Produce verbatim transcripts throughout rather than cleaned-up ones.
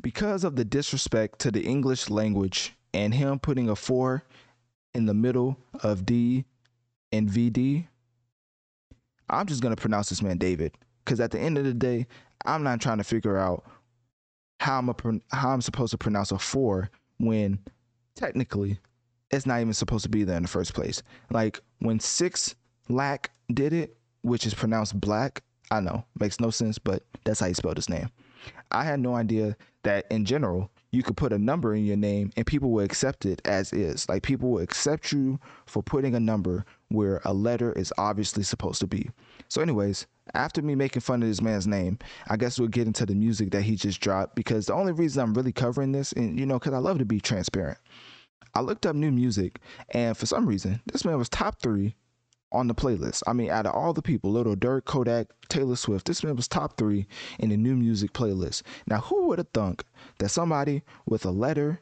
Because of the disrespect to the English language and him putting a four in the middle of D and V D, I'm just going to pronounce this man David. Because at the end of the day, I'm not trying to figure out how I'm, a, how I'm supposed to pronounce a four when technically it's not even supposed to be there in the first place. Like when six lack did it, which is pronounced black, I know, makes no sense, but that's how you spelled his name. I had no idea that in general, you could put a number in your name and people will accept it as is. Like people will accept you for putting a number where a letter is obviously supposed to be. So anyways, after me making fun of this man's name, I guess we'll get into the music that he just dropped, because the only reason I'm really covering this, and you know, because I love to be transparent. I looked up new music, and for some reason, this man was top three on the playlist. I mean, out of all the people, Lil Durk, Kodak, Taylor Swift, this man was top three in the new music playlist. Now, who would have thunk that somebody with a letter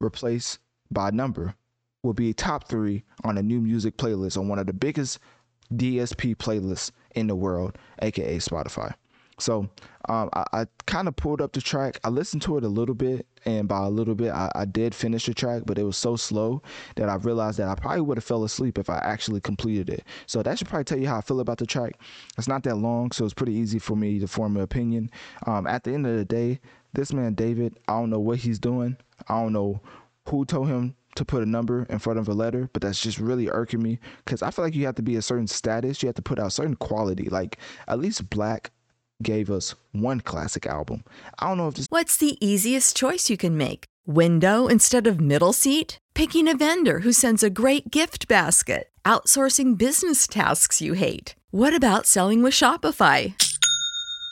replaced by a number would be top three on a new music playlist on one of the biggest D S P playlists in the world, aka Spotify? So um, I, I kind of pulled up the track. I listened to it a little bit, and by a little bit, I, I did finish the track, but it was so slow that I realized that I probably would have fell asleep if I actually completed it. So that should probably tell you how I feel about the track. It's not that long, so it's pretty easy for me to form an opinion. Um, at the end of the day, this man, David, I don't know what he's doing. I don't know who told him to put a number in front of a letter, but that's just really irking me, because I feel like you have to be a certain status. You have to put out certain quality, like at least Black gave us one classic album. I don't know if this... What's the easiest choice you can make? Window instead of middle seat? Picking a vendor who sends a great gift basket? Outsourcing business tasks you hate? What about selling with Shopify?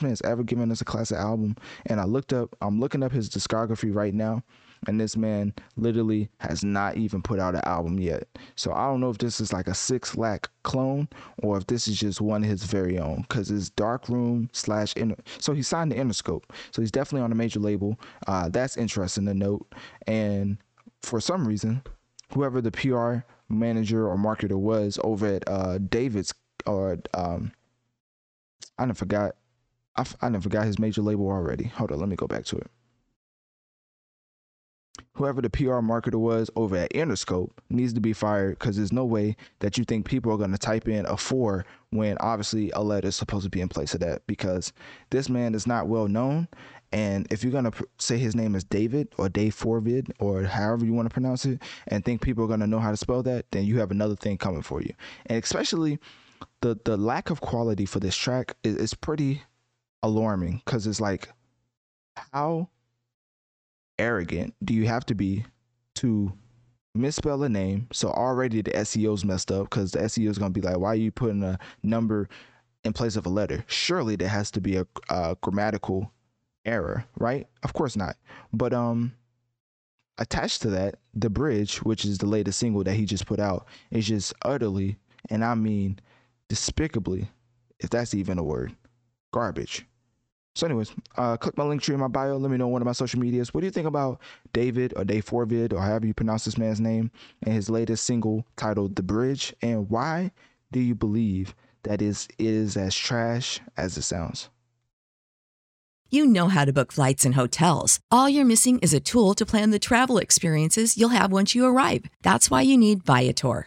Has ever given us a classic album, and I looked up I'm looking up his discography right now, and this man literally has not even put out an album yet. So I don't know if this is like a six lack clone or if this is just one of his very own, because it's Darkroom slash Inter- so he signed to Interscope, so he's definitely on a major label. Uh, that's interesting to note. And for some reason, whoever the P R manager or marketer was over at uh, David's or um, I done forgot. I, f- I done forgot his major label already. Hold on, let me go back to it. Whoever the P R marketer was over at Interscope needs to be fired, because there's no way that you think people are going to type in a four when obviously a letter is supposed to be in place of that, because this man is not well known. And if you're going to pr- say his name is David or d four vid or however you want to pronounce it and think people are going to know how to spell that, then you have another thing coming for you. And especially the, the lack of quality for this track is, is pretty alarming, because it's like, how arrogant do you have to be to misspell a name? So already the S E O's messed up, because the S E O is going to be like, why are you putting a number in place of a letter? Surely there has to be a, a grammatical error, right? Of course not. But um attached to that, The Bridge, which is the latest single that he just put out, is just utterly, and I mean despicably, if that's even a word, garbage. So anyways, uh, click my link tree in my bio. Let me know on one of my social medias. What do you think about David or d four vid or however you pronounce this man's name and his latest single titled The Bridge? And why do you believe that is is as trash as it sounds? You know how to book flights and hotels. All you're missing is a tool to plan the travel experiences you'll have once you arrive. That's why you need Viator.